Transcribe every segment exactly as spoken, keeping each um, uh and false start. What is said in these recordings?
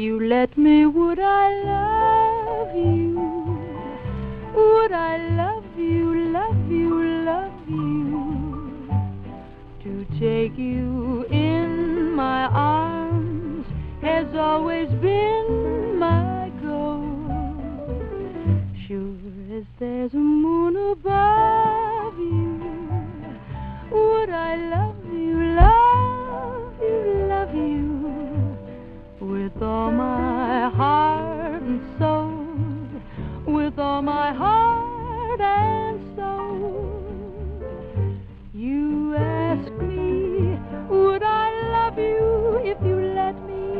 you let me, would I love you? Would I love you, love you, love you? To take you in my arms has always been my goal. Sure as there's a moon above you, would I love you, love you, love you? With all my heart and soul, with all my heart and soul. You ask me, would I love you if you let me?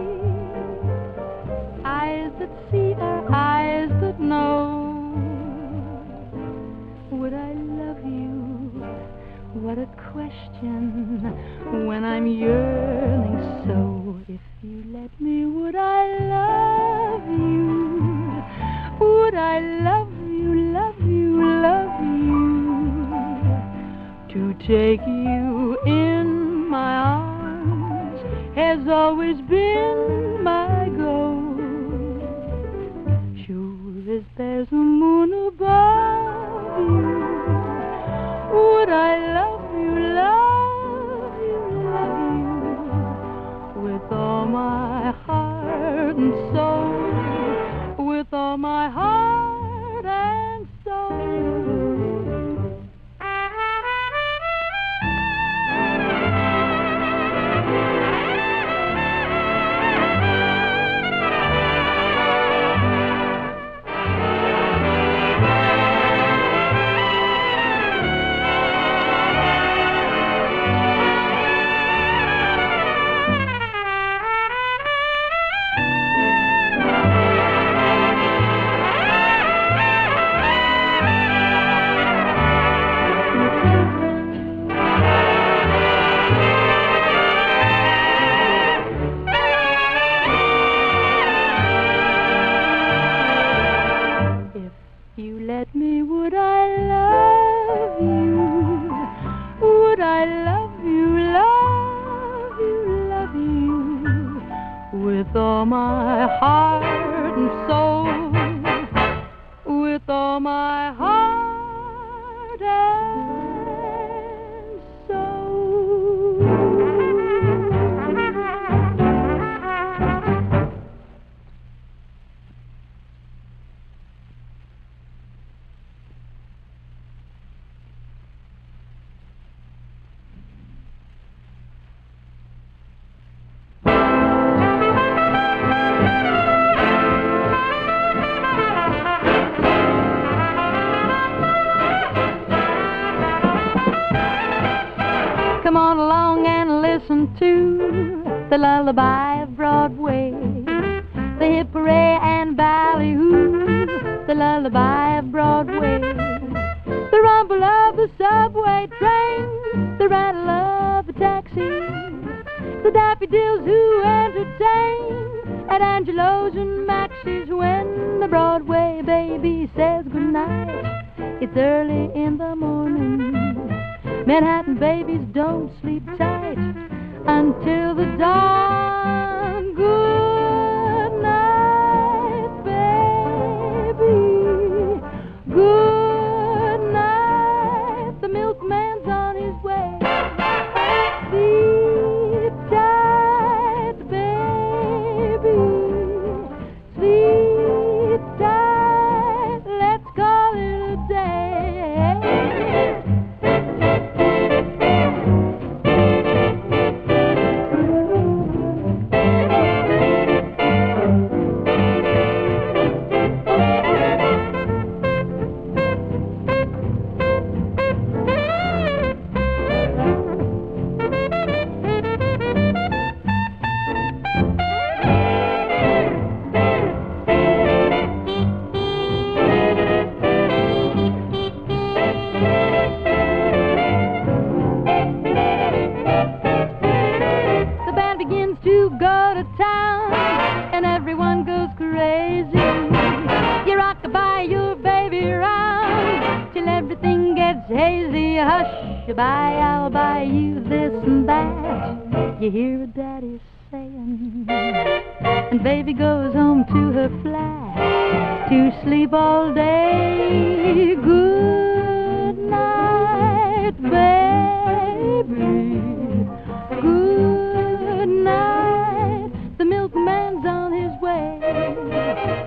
Eyes that see are eyes that know. Would I love you? What a question when I'm yearning so. If you let me, would I love you? Would I love you, love you, love you? To take you in my arms has always been my goal. Sure as there's a moon above you, would I love you, love you, love you? With all my heart and soul, with all my heart and soul. Let me, would I love you? Would I love you, love you, love you? With all my heart and soul, with all my heart and soul. Come on along and listen to the lullaby of Broadway, the hip hooray and ballyhoo, the lullaby of Broadway, the rumble of the subway train, the rattle of the taxi, the daffodils who entertain at Angelo's and Maxie's when the Broadway baby says goodnight. It's early in the morning. Manhattan babies don't sleep tight until the dawn. Good night, baby. Good night. The milkman's on his way. Sleep tight, baby. Sleep tight. Let's call it a day. I'll buy you this and that, you hear what daddy's saying. and baby goes home to her flat to sleep all day. Good night, baby, good night. The milkman's on his way.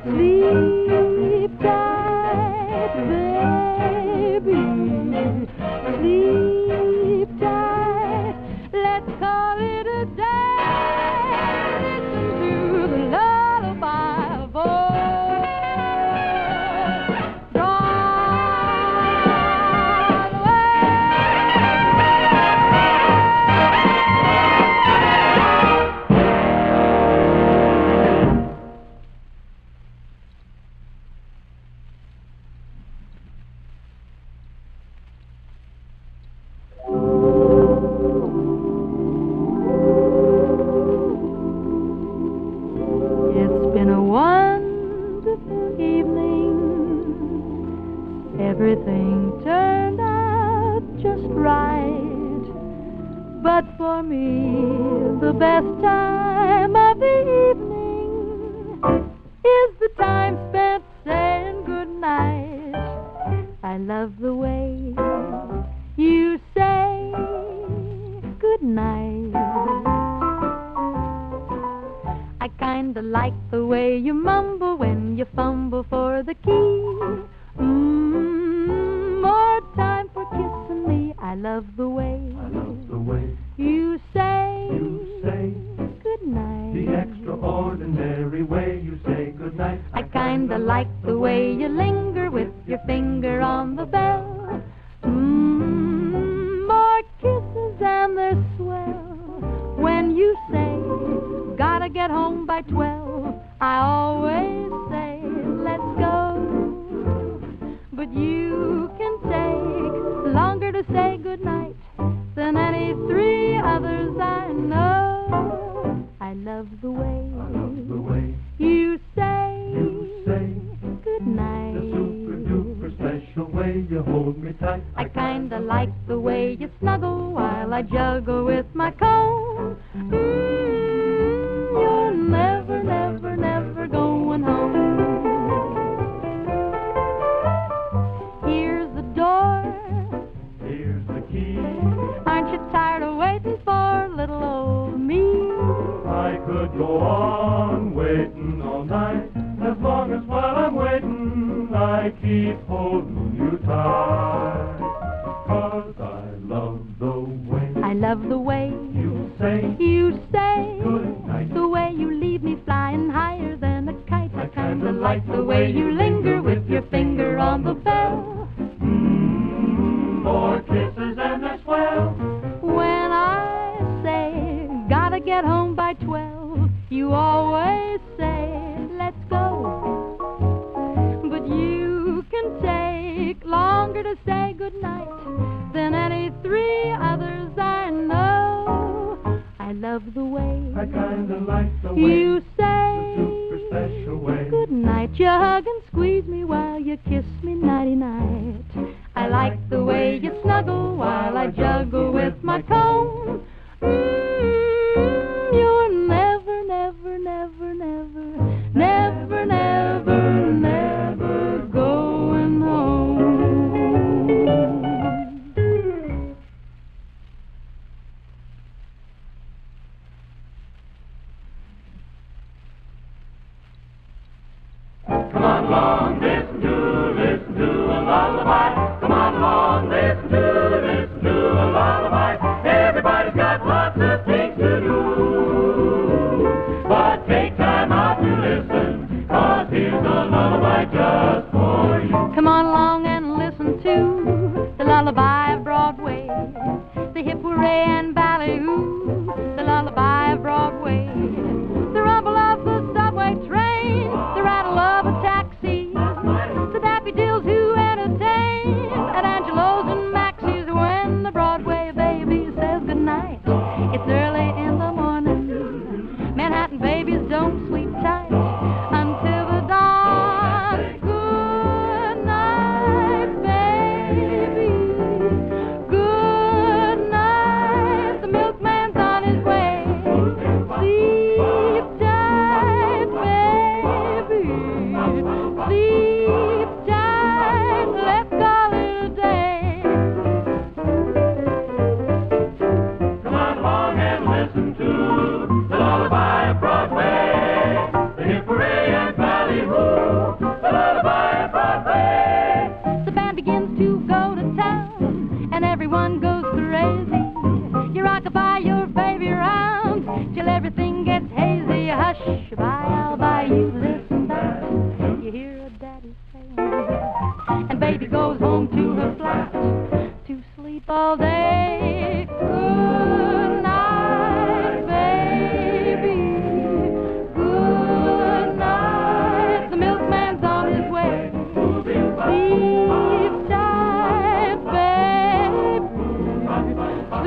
Sleep tight, baby, sleep tight. Let's call it a day. Everything turned out just right, but for me the best time of the evening is the time spent saying good night. I love the way you say good night. I kinda like the way you mumble when you fumble for the key. More time for kissing me. I love the way, I love the way you say, you say good night. The extraordinary way you say good night. I, I kinda, kinda like the way, way you linger with your finger on the bell. Mm, more kisses and they're swell. When you say gotta get home by twelve, I always say let's go, but you can longer to say goodnight than any three others I know. I love the way, love the way you say, you say goodnight. The super duper special way you hold me tight. I, I kinda, kinda like the way you snuggle while I juggle with my comb. Mm, you're never, never, never going home. Aren't you tired of waiting for little old me? I could go on waiting all night, as long as while I'm waiting I keep holding you tight. 'Cause I love the way, I love the way you say, you say good night. The way you leave me flying higher than a kite. I, I kinda, kinda like the way, way you linger with your finger on the bell. More kisses and they're swell. When I say gotta get home by twelve, you always say let's go, but you can take longer to say goodnight than any three others I know. I love the way, I kinda like the way you say, the super special way goodnight. You hug and squeeze me while you kiss me nighty night. I like the way you snuggle while I juggle with my comb. Mm, you're never, never, never, never, never, never, never going home. Come on along, listen to, listen to a lullaby. Come on along and listen to the lullaby of Broadway, the hip hooray and ballyhoo, the lullaby of Broadway, the rumble of the subway train, the rattle of a taxi, Goodbye, I'll buy you, listen back. You hear a daddy saying, and baby goes home to her flat to sleep all day. Good night, baby, good night. The milkman's on his way. Sleep tight, baby, sleep. Drop a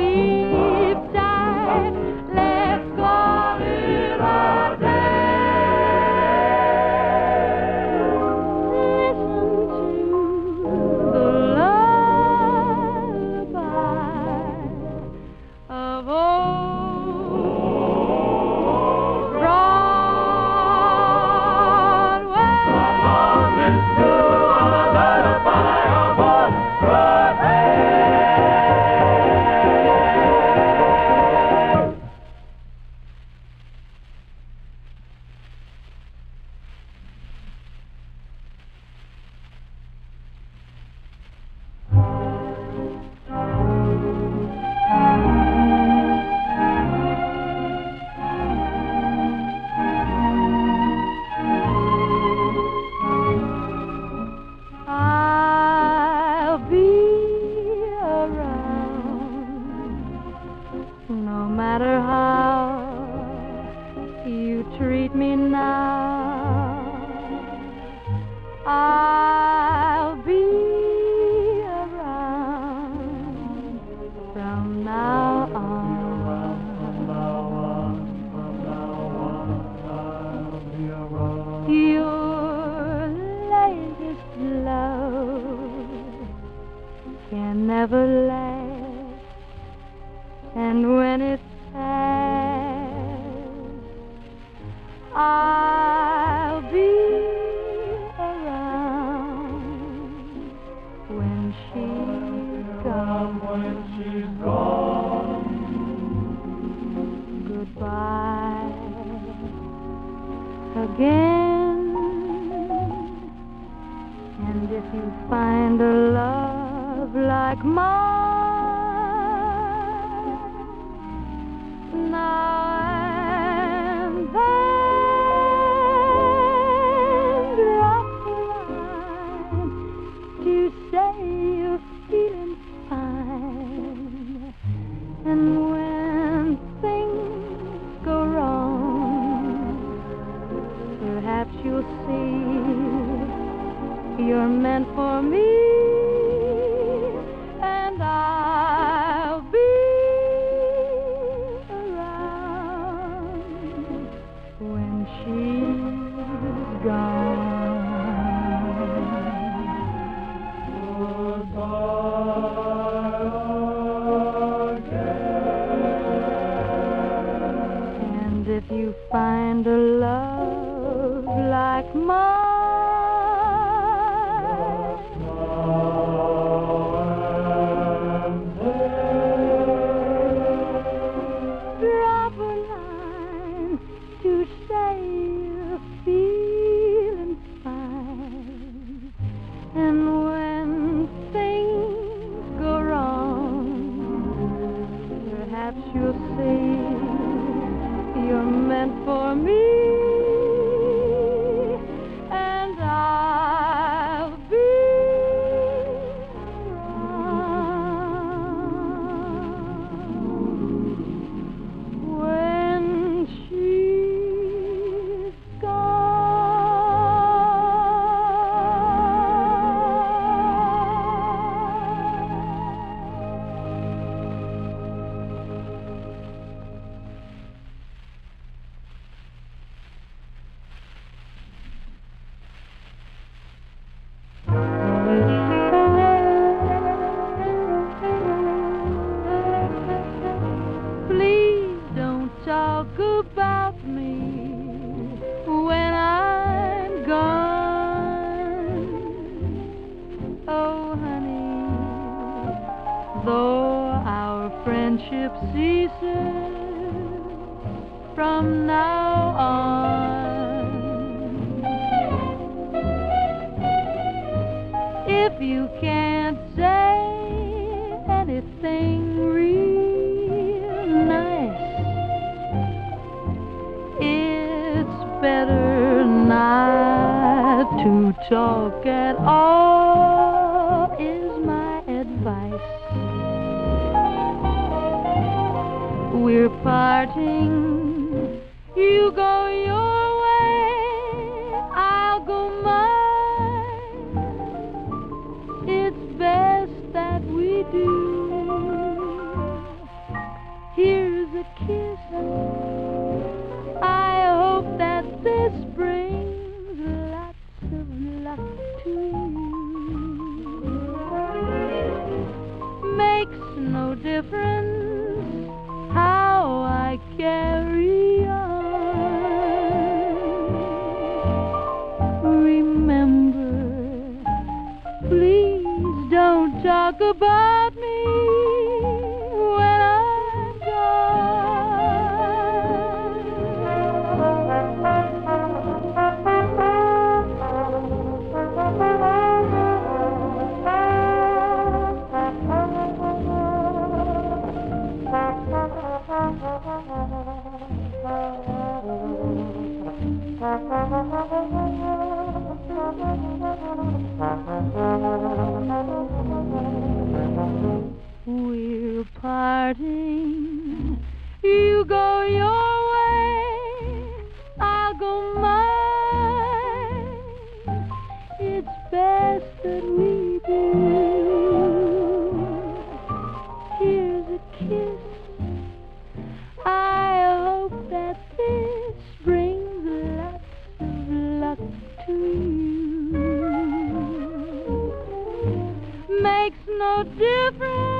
line to say you're feeling better not to talk at all, is my advice. We're parting, you go your way, I'll go mine. It's best that we do. Here's a kiss. This brings lots of luck to you. Makes no difference how I carry on. Remember, please don't talk about me. We're parting, you go your way, I'll go mine. It's best that we do. Here's a kiss. I hope that this brings lots of luck to you. Makes no difference